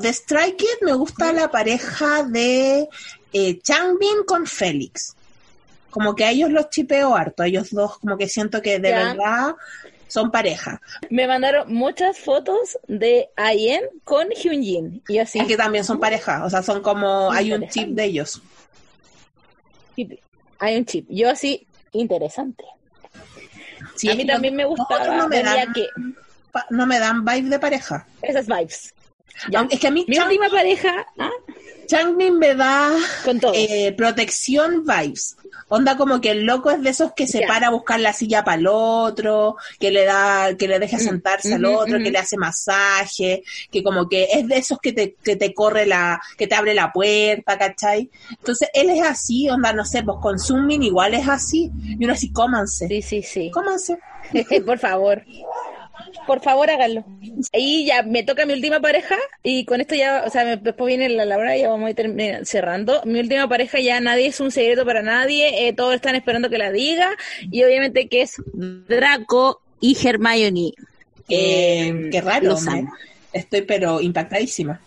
De Stray Kids me gusta la pareja de Changbin con Félix. Como que a ellos los chipeo harto, a ellos dos como que siento que de verdad... son pareja. Me mandaron muchas fotos de Ayen con Hyunjin. Y así. Es que también son pareja. O sea, son como... Hay un chip de ellos. Hay un chip. Yo así, interesante. Sí, a mí también me gustaba. No me dan vibe de pareja. Esas vibes. Ya. Es que a mí... Mi última pareja... Changmin me da protección vibes. Onda como que el loco es de esos que se para a buscar la silla para el otro, que le deja sentarse al otro, que le hace masaje, que como que es de esos que te corre que te abre la puerta, ¿cachai? Entonces él es así, onda, no sé, pues con Sunmin igual es así, y uno así, cómanse. Sí, sí, sí. Cómanse. Por favor. Por favor, háganlo. Y ya me toca mi última pareja. Y con esto ya, o sea, después viene la Laura y ya vamos a ir cerrando. Mi última pareja ya nadie es un secreto para nadie. Todos están esperando que la diga. Y obviamente que es Draco y Hermione. Qué raro, man. Estoy pero impactadísima.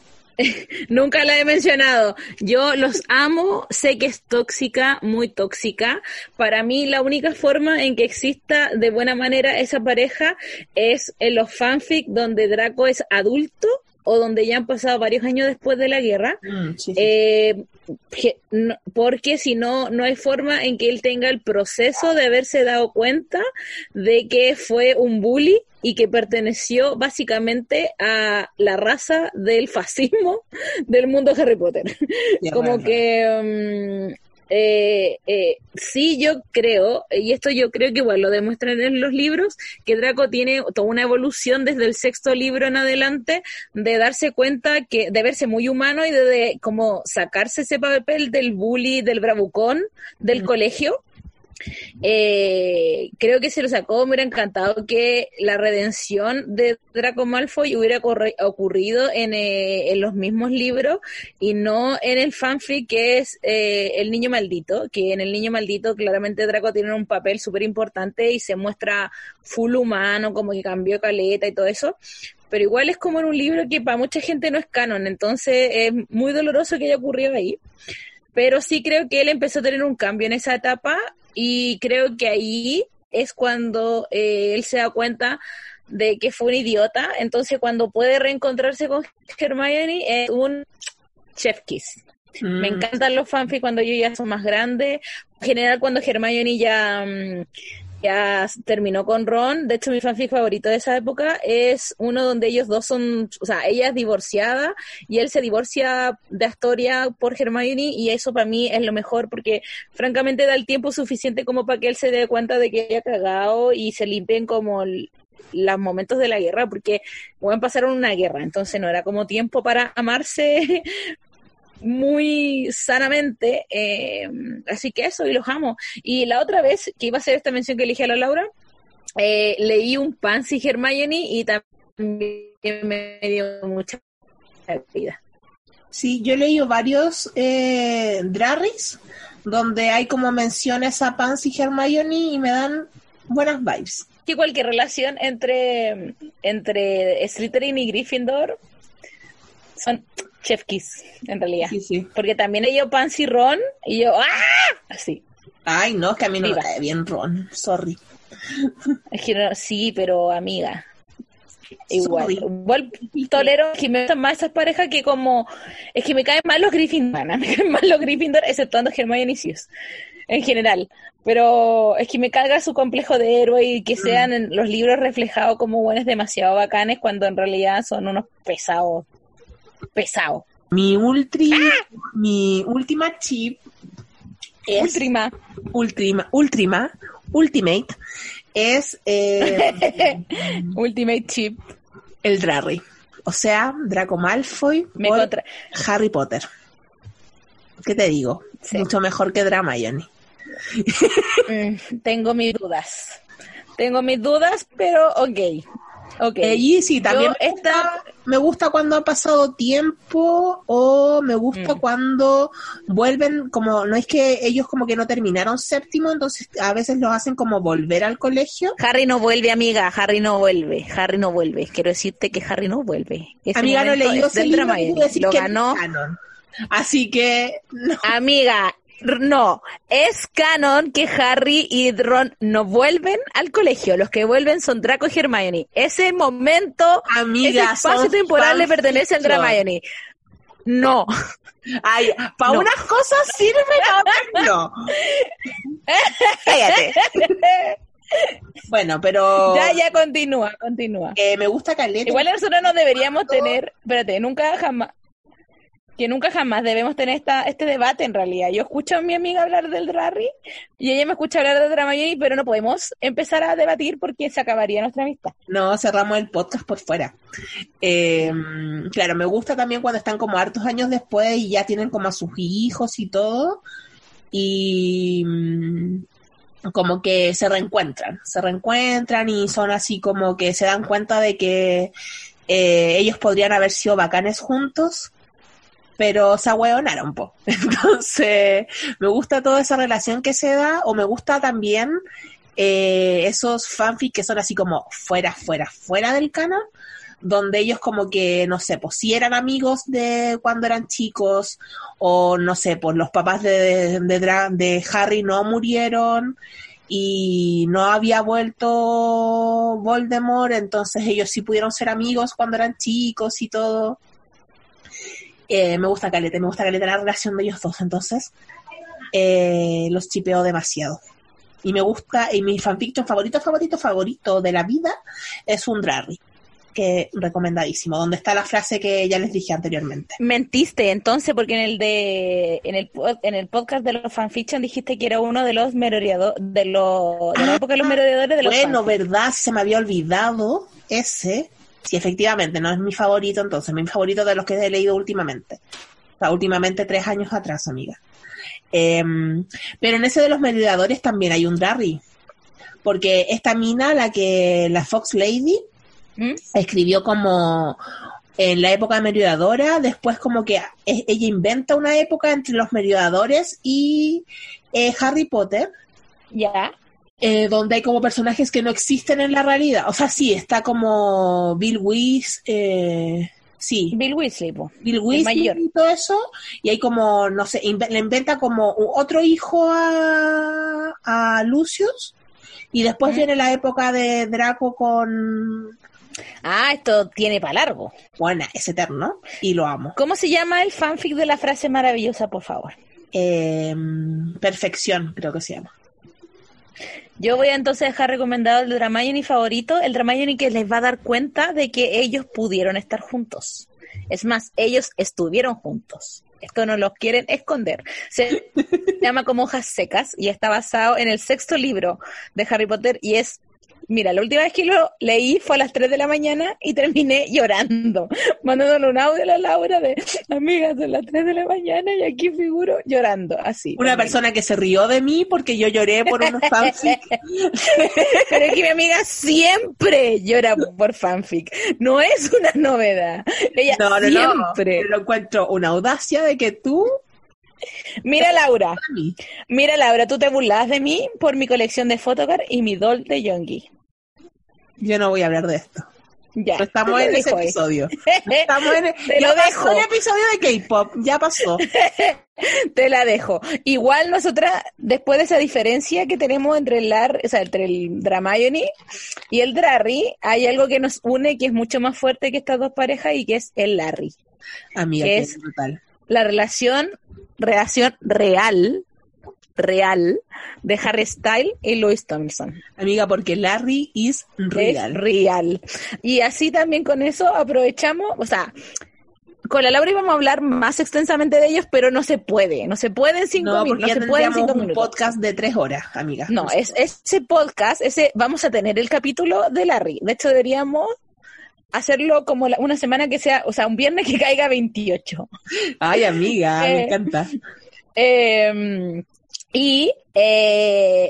Nunca la he mencionado. Yo los amo, sé que es tóxica, muy tóxica. Para mí la única forma en que exista de buena manera esa pareja es en los fanfic donde Draco es adulto o donde ya han pasado varios años después de la guerra. Sí, sí. Porque si no, no hay forma en que él tenga el proceso de haberse dado cuenta de que fue un bully y que perteneció básicamente a la raza del fascismo del mundo Harry Potter. Yeah, como bueno. Que sí, yo creo, y esto yo creo que igual lo demuestran en los libros, que Draco tiene toda una evolución desde el sexto libro en adelante de darse cuenta que de verse muy humano y de como sacarse ese papel del bully, del bravucón, del colegio. Creo que se lo sacó. Me hubiera encantado que la redención de Draco Malfoy hubiera ocurrido en los mismos libros y no en el fanfic que es El Niño Maldito, que en El Niño Maldito claramente Draco tiene un papel súper importante y se muestra full humano, como que cambió caleta y todo eso, pero igual es como en un libro que para mucha gente no es canon, entonces es muy doloroso que haya ocurrido ahí, pero sí creo que él empezó a tener un cambio en esa etapa. Y creo que ahí es cuando él se da cuenta de que fue un idiota. Entonces, cuando puede reencontrarse con Hermione, es un chef kiss. Me encantan los fanfics cuando yo ya soy más grande. En general, cuando Hermione ya terminó con Ron. De hecho, mi fanfic favorito de esa época es uno donde ellos dos son, o sea, ella es divorciada y él se divorcia de Astoria por Hermione, y eso para mí es lo mejor porque francamente da el tiempo suficiente como para que él se dé cuenta de que haya cagado y se limpien como los momentos de la guerra, porque bueno, pasaron una guerra, entonces no era como tiempo para amarse muy sanamente, así que eso, y los amo. Y la otra vez que iba a hacer esta mención que elige a la Laura, leí un Pansy Hermione y también me dio mucha vida. Sí, yo he leído varios Draris donde hay como menciones a Pansy Hermione y me dan buenas vibes. Que cualquier relación entre Slytherin y Gryffindor son chef kiss, en realidad. Sí, sí. Porque también he yo Pansy Ron y yo ¡ah! Así. Ay, no, es que a mí no me cae bien Ron. Sorry. Es que no, sí, pero amiga. Igual tolero que me gustan más esas parejas que como... Es que me caen mal los Gryffindor, ¿no? Me caen mal los Gryffindor, exceptuando Hermione y Sirius en general. Pero es que me carga su complejo de héroe y que sean en los libros reflejados como buenos demasiado bacanes cuando en realidad son unos pesados. Pesado. Mi última chip es Ultimate es Ultimate chip, el Drarry. O sea, Draco Malfoy por Harry Potter. ¿Qué te digo? Sí. Mucho mejor que Dramione. Tengo mis dudas, pero ok. Y sí, también me gusta cuando ha pasado tiempo, o me gusta cuando vuelven, como no es que ellos como que no terminaron séptimo, entonces a veces los hacen como volver al colegio. Harry no vuelve, amiga, Harry no vuelve. Quiero decirte que Harry no vuelve. Ese amiga, no leí ese libro, lo ganó. Así que... No. Amiga... No, es canon que Harry y Ron no vuelven al colegio. Los que vuelven son Draco y Hermione. Ese momento, amiga, ese espacio temporal le pertenece al Dramione. No. Ay, para unas cosas sirve, para no. Cállate. Bueno, pero... Ya, continúa. Me gusta caleta. Igual nosotros no deberíamos tener... Espérate, nunca jamás... que nunca jamás debemos tener este debate en realidad. Yo escucho a mi amiga hablar del Drarry y ella me escucha hablar de Dramione, pero no podemos empezar a debatir porque se acabaría nuestra amistad. No, cerramos el podcast por fuera. Claro, me gusta también cuando están como hartos años después y ya tienen como a sus hijos y todo, y como que se reencuentran y son así como que se dan cuenta de que ellos podrían haber sido bacanes juntos, pero se ahueonaron un poco. Entonces, me gusta toda esa relación que se da, o me gusta también esos fanfics que son así como fuera del canon, donde ellos como que, no sé, pues si eran amigos de cuando eran chicos, o no sé, pues los papás de Harry no murieron, y no había vuelto Voldemort, entonces ellos sí pudieron ser amigos cuando eran chicos y todo. Me gusta caleta la relación de ellos dos, entonces los chipeo demasiado. Y me gusta, y mi fanfiction favorito de la vida es un Drarry, que recomendadísimo, donde está la frase que ya les dije anteriormente. Mentiste, entonces, porque en el podcast de los fanfiction dijiste que era uno de los merodeadores de la época de los merodeadores de los fanfiction. Bueno, verdad, se me había olvidado ese. Sí, efectivamente, no es mi favorito entonces, mi favorito de los que he leído últimamente. O sea, últimamente 3 años atrás, amiga. Pero en ese de los merodeadores también hay un Drarry, porque esta mina, la Fox Lady, escribió como en la época de merodeadora, después como que ella inventa una época entre los merodeadores y Harry Potter, ya, donde hay como personajes que no existen en la realidad. O sea, sí, está como Bill Weasley y todo eso, y hay como, no sé, le inventa como otro hijo a Lucius, y después viene la época de Draco con... Ah, esto tiene para largo. Bueno, es eterno y lo amo. ¿Cómo se llama el fanfic de la frase maravillosa, por favor? Perfección, creo que se llama. Yo voy a entonces dejar recomendado el Dramione favorito, el Dramione que les va a dar cuenta de que ellos pudieron estar juntos. Es más, ellos estuvieron juntos. Esto no lo quieren esconder. Se llama como Hojas Secas y está basado en el 6º libro de Harry Potter y es... Mira, la última vez que lo leí fue a las 3 de la mañana y terminé llorando, mandándole un audio a la Laura de, amigas, son las 3 de la mañana y aquí figuro llorando, así. Una persona que se rió de mí porque yo lloré por unos fanfic. Pero es que mi amiga siempre llora por fanfic, no es una novedad. Ella siempre. Lo encuentro una audacia de que tú... Mira Laura, tú te burlas de mí por mi colección de Photocard y mi doll de Yoongi. Yo no voy a hablar de esto. Ya. No estamos en ese episodio. Te lo dejo. El episodio de K-pop ya pasó. Te la dejo. Igual nosotras, después de esa diferencia que tenemos entre el Dramione y el Drarry, hay algo que nos une que es mucho más fuerte que estas dos parejas y que es el Larry. Amiga, que es brutal. La relación real de Harry Styles y Louis Tomlinson. Amiga, porque Larry is real. Es real. Y así también con eso aprovechamos, o sea, con la Laura íbamos a hablar más extensamente de ellos, pero no se puede en 5 minutos. No, porque ya tendríamos un podcast de 3 horas, amiga. No, ese podcast, vamos a tener el capítulo de Larry. De hecho, deberíamos... hacerlo como una semana que sea, o sea, un viernes que caiga 28. Ay, amiga, me encanta.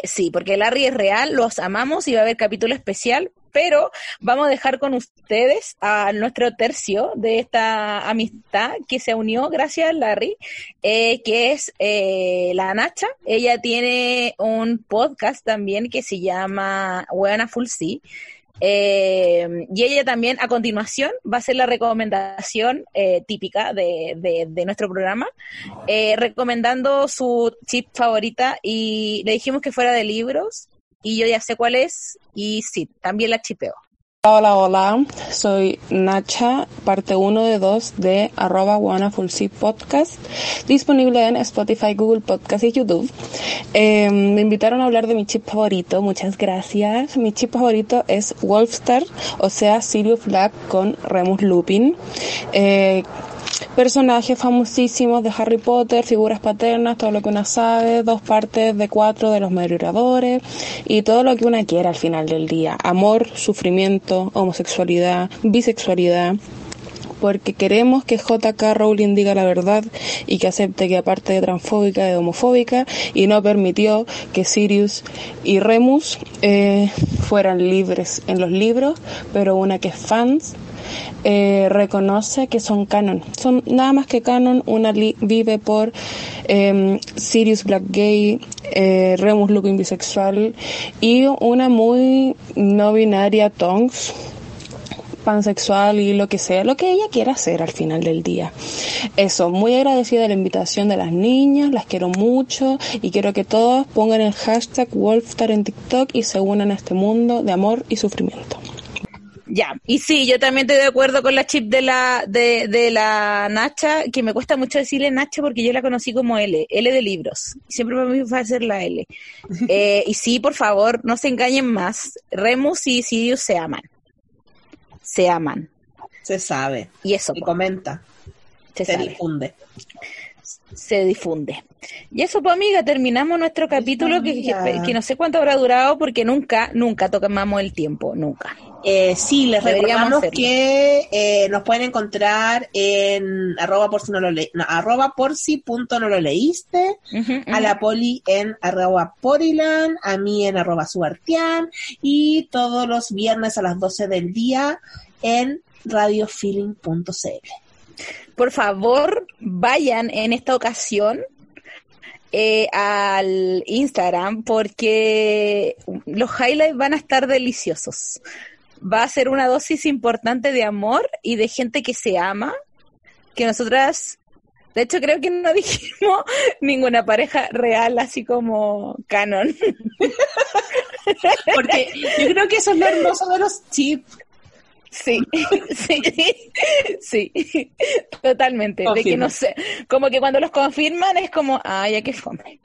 Sí, porque Larry es real, los amamos y va a haber capítulo especial, pero vamos a dejar con ustedes a nuestro tercio de esta amistad que se unió gracias a Larry, que es la Nacha. Ella tiene un podcast también que se llama Weona Full C. Y ella también a continuación va a hacer la recomendación típica de nuestro programa, recomendando su chip favorita, y le dijimos que fuera de libros y yo ya sé cuál es, y sí, también la chipeo. Hola, soy Nacha, parte 1 de 2 de @WannaFullCPodcast, disponible en Spotify, Google Podcast y YouTube. Me invitaron a hablar de mi chip favorito, muchas gracias. Mi chip favorito es Wolfstar, o sea, Sirius Black con Remus Lupin. personajes famosísimos de Harry Potter, figuras paternas, todo lo que una sabe, 2 partes de 4 de los madrugadores y todo lo que una quiera al final del día. Amor, sufrimiento, homosexualidad, bisexualidad, porque queremos que J.K. Rowling diga la verdad y que acepte que aparte de transfóbica es homofóbica, y no permitió que Sirius y Remus fueran libres en los libros, pero una que es fans reconoce que son canon, son nada más que canon. Una vive por Sirius Black gay, Remus Lupin bisexual, y una muy no binaria, Tonks pansexual y lo que sea, lo que ella quiera hacer al final del día. Eso, muy agradecida de la invitación de las niñas, las quiero mucho y quiero que todas pongan el hashtag Wolfstar en TikTok y se unan a este mundo de amor y sufrimiento. Ya, y sí, yo también estoy de acuerdo con la chip de la Nacha, que me cuesta mucho decirle Nacha porque yo la conocí como L de libros. Siempre para mí va a ser la L. Y sí, por favor, no se engañen más. Remus y Sirius se aman. Se aman. Se sabe. Y eso. Se comenta. Se difunde. Se difunde. Y eso, pues, amiga, terminamos nuestro capítulo que no sé cuánto habrá durado porque nunca tomamos el tiempo. Nunca. Sí, les recordamos que nos pueden encontrar en @por si punto no lo leíste, a la Poli en @porilan, a mí en @subartian, y todos los viernes a las 12 del día en radiofeeling.cl. Por favor, vayan en esta ocasión al Instagram porque los highlights van a estar deliciosos. Va a ser una dosis importante de amor y de gente que se ama, que nosotras, de hecho creo que no dijimos ninguna pareja real así como canon. Porque yo creo que eso es lo hermoso de los chips. Sí, totalmente. Confirma. De que no sé, como que cuando los confirman es como, ay, ya que fome.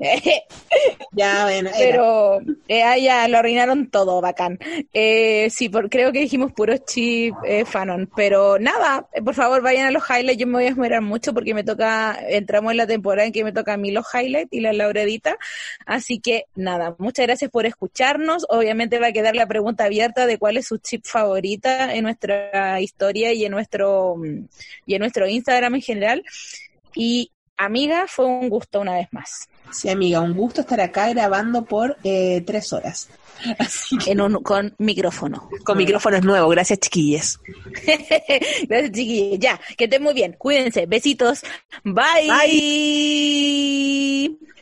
Ya, bueno. Pero ya lo arruinaron todo, bacán. Sí, creo que dijimos puro chip fanon. Pero nada, por favor vayan a los highlights. Yo me voy a esmerar mucho porque entramos en la temporada en que me toca a mí los highlights y la Lauredita. Así que nada, muchas gracias por escucharnos. Obviamente va a quedar la pregunta abierta de cuál es su chip favorita en nuestra historia y en nuestro Instagram en general. Y amiga, fue un gusto una vez más. Sí, amiga, un gusto estar acá grabando por 3 horas. Así que... con micrófono. Con micrófonos nuevos. Gracias, chiquillas. Gracias, chiquillas. Ya, que estén muy bien. Cuídense. Besitos. Bye. Bye.